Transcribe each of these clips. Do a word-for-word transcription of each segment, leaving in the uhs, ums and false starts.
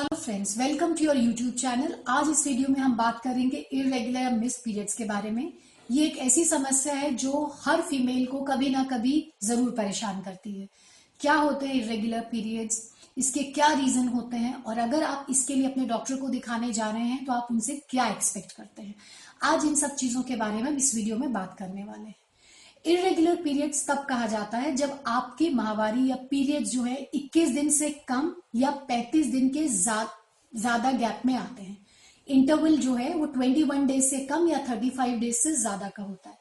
Hello friends, welcome to your YouTube channel. आज इस video में हम बात करेंगे इरेगुलर मिस पीरियड्स के बारे में। ये एक ऐसी समस्या है जो हर फीमेल को कभी ना कभी जरूर परेशान करती है। क्या होते हैं इरेगुलर पीरियड्स, इसके क्या रीजन होते हैं, और अगर आप इसके लिए अपने डॉक्टर को दिखाने जा रहे हैं तो आप उनसे क्या एक्सपेक्ट करते हैं। आज इन सब चीजों के बारे में इस वीडियो में बात करने वाले हैं। इरेगुलर पीरियड्स तब कहा जाता है जब आपकी माहवारी या पीरियड्स जो है इक्कीस दिन से कम या पैंतीस दिन के ज्यादा गैप में आते हैं। इंटरवल जो है वो इक्कीस डेज से कम या पैंतीस डेज से ज्यादा का होता है।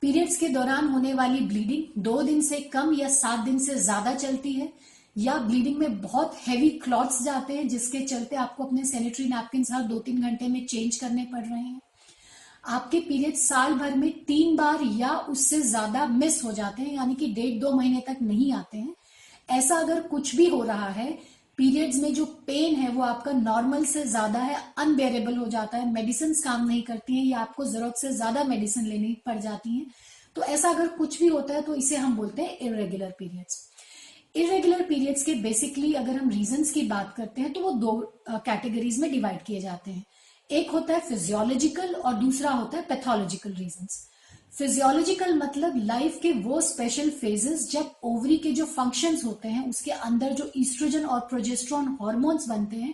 पीरियड्स के दौरान होने वाली ब्लीडिंग दो दिन से कम या सात दिन से ज्यादा चलती है, या ब्लीडिंग में बहुत हैवी क्लॉट्स जाते हैं जिसके चलते आपको अपने सैनिटरी नैपकिन हर दो तीन घंटे में चेंज करने पड़ रहे हैं। आपके पीरियड साल भर में तीन बार या उससे ज्यादा मिस हो जाते हैं, यानी कि डेढ़ दो महीने तक नहीं आते हैं। ऐसा अगर कुछ भी हो रहा है, पीरियड्स में जो पेन है वो आपका नॉर्मल से ज्यादा है, अनबेरेबल हो जाता है, मेडिसिन काम नहीं करती हैं या आपको जरूरत से ज्यादा मेडिसिन लेनी पड़ जाती है, तो ऐसा अगर कुछ भी होता है तो इसे हम बोलते हैं इरेगुलर पीरियड्स। इरेगुलर पीरियड्स के बेसिकली अगर हम रीजंस की बात करते हैं तो वो दो कैटेगरीज में डिवाइड किए जाते हैं। एक होता है फिजियोलॉजिकल और दूसरा होता है पैथोलॉजिकल रीजंस। फिजियोलॉजिकल मतलब लाइफ के वो स्पेशल फेजेस जब ओवरी के जो फंक्शंस होते हैं उसके अंदर जो ईस्ट्रोजन और प्रोजेस्ट्रॉन हार्मोन्स बनते हैं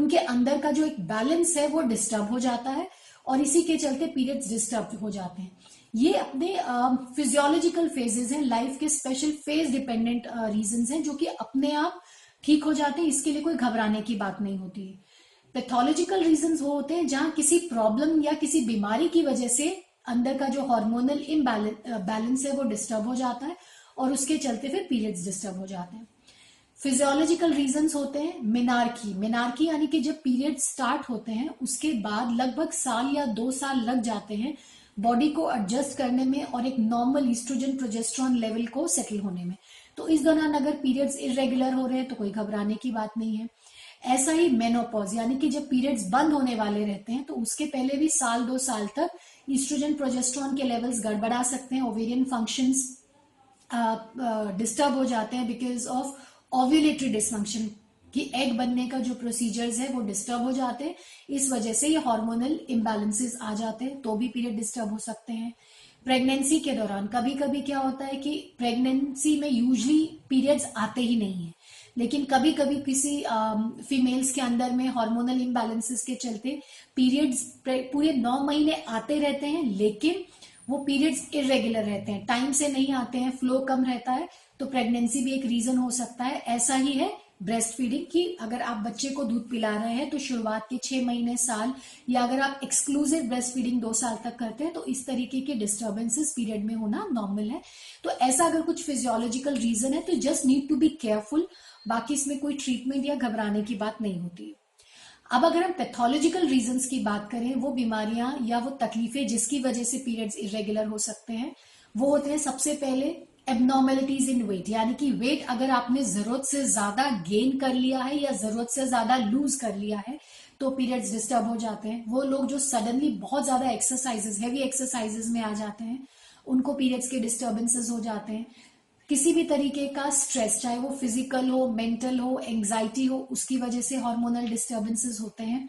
उनके अंदर का जो एक बैलेंस है वो डिस्टर्ब हो जाता है और इसी के चलते पीरियड्स डिस्टर्ब हो जाते हैं। ये अपने फिजियोलॉजिकल फेजेस हैं, लाइफ के स्पेशल फेज डिपेंडेंट रीजंस हैं जो कि अपने आप ठीक हो जाते हैं, इसके लिए कोई घबराने की बात नहीं होती है। पैथोलॉजिकल रीजंस वो होते हैं जहां किसी प्रॉब्लम या किसी बीमारी की वजह से अंदर का जो हार्मोनल इम्बैलेंस है वो डिस्टर्ब हो जाता है और उसके चलते फिर पीरियड्स डिस्टर्ब हो जाते हैं। फिजियोलॉजिकल रीजंस होते हैं मेनार्की। मेनार्की यानी कि जब पीरियड्स स्टार्ट होते हैं उसके बाद लगभग साल या दो साल लग जाते हैं बॉडी को एडजस्ट करने में और एक नॉर्मल ईस्ट्रोजन प्रोजेस्ट्रॉन लेवल को सेटल होने में। तो इस दौरान अगर पीरियड्स इरेगुलर हो रहे हैं तो कोई घबराने की बात नहीं है। ऐसा ही मेनोपॉज यानी कि जब पीरियड्स बंद होने वाले रहते हैं तो उसके पहले भी साल दो साल तक ईस्ट्रोजन प्रोजेस्ट्रॉन के लेवल्स गड़बड़ा सकते हैं। ओवेरियन फंक्शंस डिस्टर्ब हो जाते हैं बिकॉज ऑफ ओव्यूलेटरी डिसफंक्शन, कि एग बनने का जो प्रोसीजर्स है वो डिस्टर्ब हो जाते हैं, इस वजह से ये हार्मोनल इम्बैलेंसेस आ जाते हैं, तो भी पीरियड डिस्टर्ब हो सकते हैं। प्रेगनेंसी के दौरान कभी कभी क्या होता है कि प्रेगनेंसी में यूजली पीरियड्स आते ही नहीं है, लेकिन कभी कभी किसी फीमेल्स के अंदर में हार्मोनल इम्बैलेंसेस के चलते पीरियड्स पूरे नौ महीने आते रहते हैं, लेकिन वो पीरियड्स इरेगुलर रहते हैं, टाइम से नहीं आते हैं, फ्लो कम रहता है, तो प्रेगनेंसी भी एक रीजन हो सकता है। ऐसा ही है ब्रेस्ट फीडिंग की, अगर आप बच्चे को दूध पिला रहे हैं तो शुरुआत के छह महीने साल, या अगर आप एक्सक्लूसिव ब्रेस्ट फीडिंग दो साल तक करते हैं तो इस तरीके के डिस्टर्बेंसेस पीरियड में होना नॉर्मल है। तो ऐसा अगर कुछ फिजियोलॉजिकल रीजन है तो just need to be careful, बाकी इसमें कोई ट्रीटमेंट या घबराने की बात नहीं होती है। अब अगर हम पैथोलॉजिकल रीजंस की बात करें, वो बीमारियां या वो तकलीफें जिसकी वजह से पीरियड्स इरेगुलर हो सकते हैं, वो होते हैं सबसे पहले एब्नॉर्मेलिटीज इन वेट, यानी कि वेट अगर आपने जरूरत से ज्यादा गेन कर लिया है या जरूरत से ज्यादा लूज कर लिया है तो पीरियड्स डिस्टर्ब हो जाते हैं। वो लोग जो सडनली बहुत ज्यादा एक्सरसाइजेस, हैवी एक्सरसाइजेस में आ जाते हैं, उनको पीरियड्स के डिस्टर्बेंसेस हो जाते हैं। किसी भी तरीके का स्ट्रेस, चाहे वो फिजिकल हो, मेंटल हो, एंजाइटी हो, उसकी वजह से हार्मोनल डिस्टर्बेंसेस होते हैं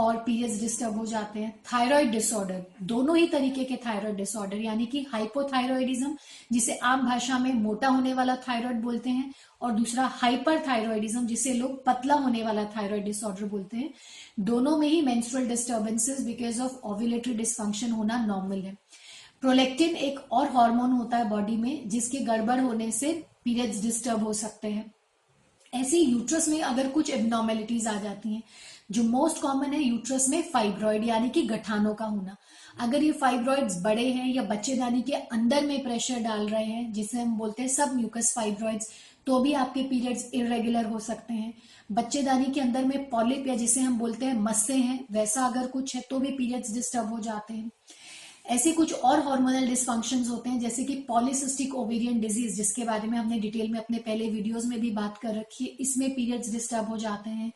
और पीरियड्स डिस्टर्ब हो जाते हैं। थायराइड डिसऑर्डर, दोनों ही तरीके के थायराइड डिसऑर्डर, यानी कि हाइपोथायराइडिज्म जिसे आम भाषा में मोटा होने वाला थायराइड बोलते हैं, और दूसरा हाइपरथायराइडिज्म जिसे लोग पतला होने वाला थायराइड डिसऑर्डर बोलते हैं। दोनों में ही menstrual disturbances because of ovulatory dysfunction होना नॉर्मल है। प्रोलेक्टिन एक और हार्मोन होता है बॉडी में जिसके गड़बड़ होने से पीरियड्स डिस्टर्ब हो सकते हैं। ऐसे यूट्रस में अगर कुछ एब्नॉर्मेलिटीज आ जाती हैं, जो मोस्ट कॉमन है यूट्रस में फाइब्रॉइड यानी कि गठानों का होना। अगर ये फाइब्रॉइड्स बड़े हैं या बच्चेदानी के अंदर में प्रेशर डाल रहे हैं जिसे हम बोलते हैं सब म्यूकस फाइब्रॉइड्स, तो भी आपके पीरियड्स इरेगुलर हो सकते हैं। बच्चेदानी के अंदर में पॉलिप या जिसे हम बोलते हैं मस्से हैं, वैसा अगर कुछ है तो भी पीरियड्स डिस्टर्ब हो जाते हैं। ऐसे कुछ और हार्मोनल डिसफंक्शंस होते हैं जैसे कि पॉलिसिस्टिक ओवेरियन डिजीज, जिसके बारे में हमने डिटेल में अपने पहले वीडियोस में भी बात कर रखी है, इसमें पीरियड्स डिस्टर्ब हो जाते हैं।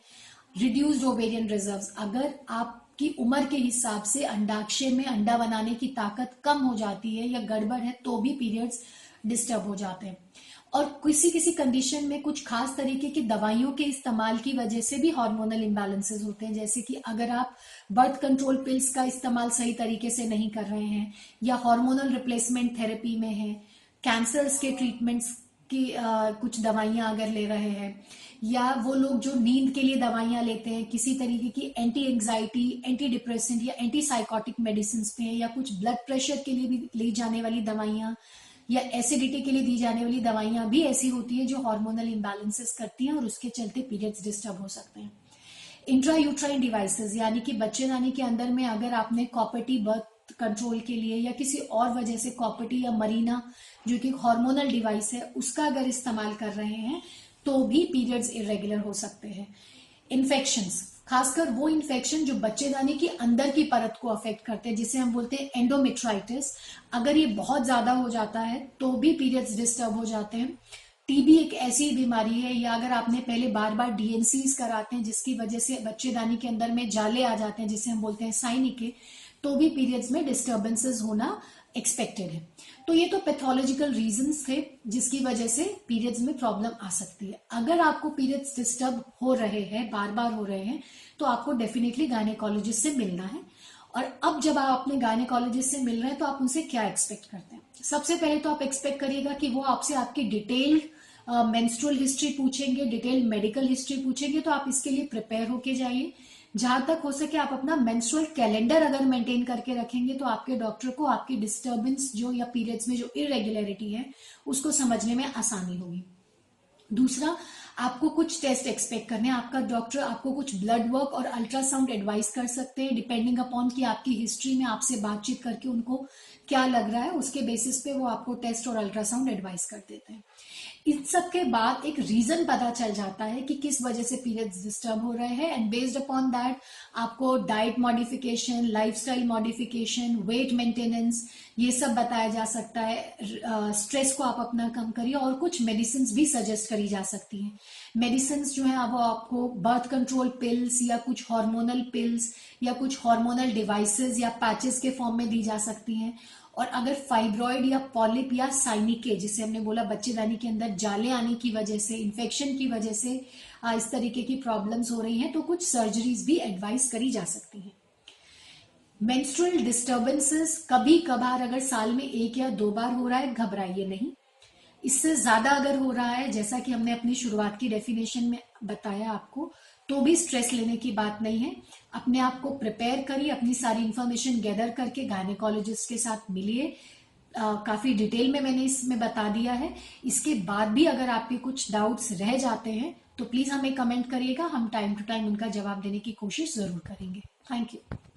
रिड्यूस्ड ओवेरियन रिजर्व्स, अगर आपकी उम्र के हिसाब से अंडाक्षय में अंडा बनाने की ताकत कम हो जाती है या गड़बड़ है तो भी पीरियड्स डिस्टर्ब हो जाते हैं। और किसी किसी कंडीशन में कुछ खास तरीके की दवाइयों के इस्तेमाल की वजह से भी हार्मोनल इम्बैलेंसेस होते हैं। जैसे कि अगर आप बर्थ कंट्रोल पिल्स का इस्तेमाल सही तरीके से नहीं कर रहे हैं या हार्मोनल रिप्लेसमेंट थेरेपी में है, कैंसर्स के ट्रीटमेंट्स की आ, कुछ दवाइयाँ अगर ले रहे हैं, या वो लोग जो नींद के लिए दवाइयाँ लेते हैं किसी तरीके की एंटी एंग्जाइटी, एंटी डिप्रेसेंट या एंटी साइकोटिक मेडिसिन पे है, या कुछ ब्लड प्रेशर के लिए भी ली जाने वाली दवाइयाँ या एसिडिटी के लिए दी जाने वाली दवाइयाँ भी ऐसी होती है जो हार्मोनल इम्बैलेंसेस करती हैं और उसके चलते पीरियड्स डिस्टर्ब हो सकते हैं। इंट्रा यूट्राइन डिवाइसेस यानी कि बच्चेदानी के अंदर में अगर आपने कॉपर्टी बर्थ कंट्रोल के लिए या किसी और वजह से कॉपर्टी या मरीना जो कि हार्मोनल डिवाइस है उसका अगर इस्तेमाल कर रहे हैं तो भी पीरियड्स इरेगुलर हो सकते हैं। इन्फेक्शंस, खासकर वो इन्फेक्शन जो बच्चेदानी के अंदर की परत को अफेक्ट करते हैं जिसे हम बोलते हैं एंडोमेट्राइटिस, अगर ये बहुत ज्यादा हो जाता है तो भी पीरियड्स डिस्टर्ब हो जाते हैं। टीबी एक ऐसी बीमारी है, या अगर आपने पहले बार बार डीएनसीज कराते हैं जिसकी वजह से बच्चेदानी के अंदर में जाले आ जाते हैं जिसे हम बोलते हैं साइनिके, तो भी पीरियड्स में डिस्टर्बेंसेस होना एक्सपेक्टेड है। तो ये तो पैथोलॉजिकल रीजंस थे जिसकी वजह से पीरियड्स में प्रॉब्लम आ सकती है। अगर आपको पीरियड्स डिस्टर्ब हो रहे हैं, बार बार हो रहे हैं, तो आपको डेफिनेटली गायनेकोलॉजिस्ट से मिलना है। और अब जब आप अपने गायनेकोलॉजिस्ट से मिल रहे हैं तो आप उनसे क्या एक्सपेक्ट करते हैं? सबसे पहले तो आप एक्सपेक्ट करिएगा कि वो आपसे आपकी डिटेल्ड मेंस्ट्रुअल हिस्ट्री पूछेंगे, डिटेल्ड मेडिकल हिस्ट्री पूछेंगे, तो आप इसके लिए प्रिपेयर होके जाइए। जहां तक हो सके आप अपना मेंस्ट्रुअल कैलेंडर अगर मेंटेन करके रखेंगे तो आपके डॉक्टर को आपकी डिस्टर्बेंस जो या पीरियड्स में जो इरेगुलरिटी है उसको समझने में आसानी होगी। दूसरा, आपको कुछ टेस्ट एक्सपेक्ट करने हैं। आपका डॉक्टर आपको कुछ ब्लड वर्क और अल्ट्रासाउंड एडवाइस कर सकते हैं डिपेंडिंग अपॉन कि आपकी हिस्ट्री में आपसे बातचीत करके उनको क्या लग रहा है, उसके बेसिस पे वो आपको टेस्ट और अल्ट्रासाउंड एडवाइस कर देते हैं। इन सब के बाद एक रीजन पता चल जाता है कि किस वजह से पीरियड्स डिस्टर्ब हो रहे हैं, एंड बेस्ड अपॉन दैट आपको diet modification, lifestyle modification, weight maintenance, ये सब बताया जा सकता है। स्ट्रेस को आप अपना कम करिए और कुछ मेडिसिन भी सजेस्ट करी जा सकती हैं। मेडिसिन जो है वो आपको बर्थ कंट्रोल पिल्स या कुछ हार्मोनल पिल्स या कुछ हार्मोनल डिवाइसेस या पैचेस के फॉर्म में दी जा सकती हैं। और अगर फाइब्रॉइड या पॉलिप या साइनिके जिसे हमने बोला बच्चेदानी के अंदर जाले आने की वजह से, इन्फेक्शन की वजह से इस तरीके की प्रॉब्लम्स हो रही हैं तो कुछ सर्जरीज भी एडवाइस करी जा सकती हैं। मेंस्ट्रुअल डिस्टर्बेंसेस कभी कभार अगर साल में एक या दो बार हो रहा है, घबराइए नहीं। इससे ज्यादा अगर हो रहा है, जैसा कि हमने अपनी शुरुआत की डेफिनेशन में बताया आपको, तो भी स्ट्रेस लेने की बात नहीं है। अपने आप को प्रिपेयर करिए, अपनी सारी इंफॉर्मेशन गैदर करके गायनेकोलॉजिस्ट के साथ मिलिए। काफी डिटेल में मैंने इसमें बता दिया है। इसके बाद भी अगर आपके कुछ डाउट्स रह जाते हैं तो प्लीज हमें कमेंट करिएगा, हम टाइम टू टाइम उनका जवाब देने की कोशिश जरूर करेंगे। Thank you.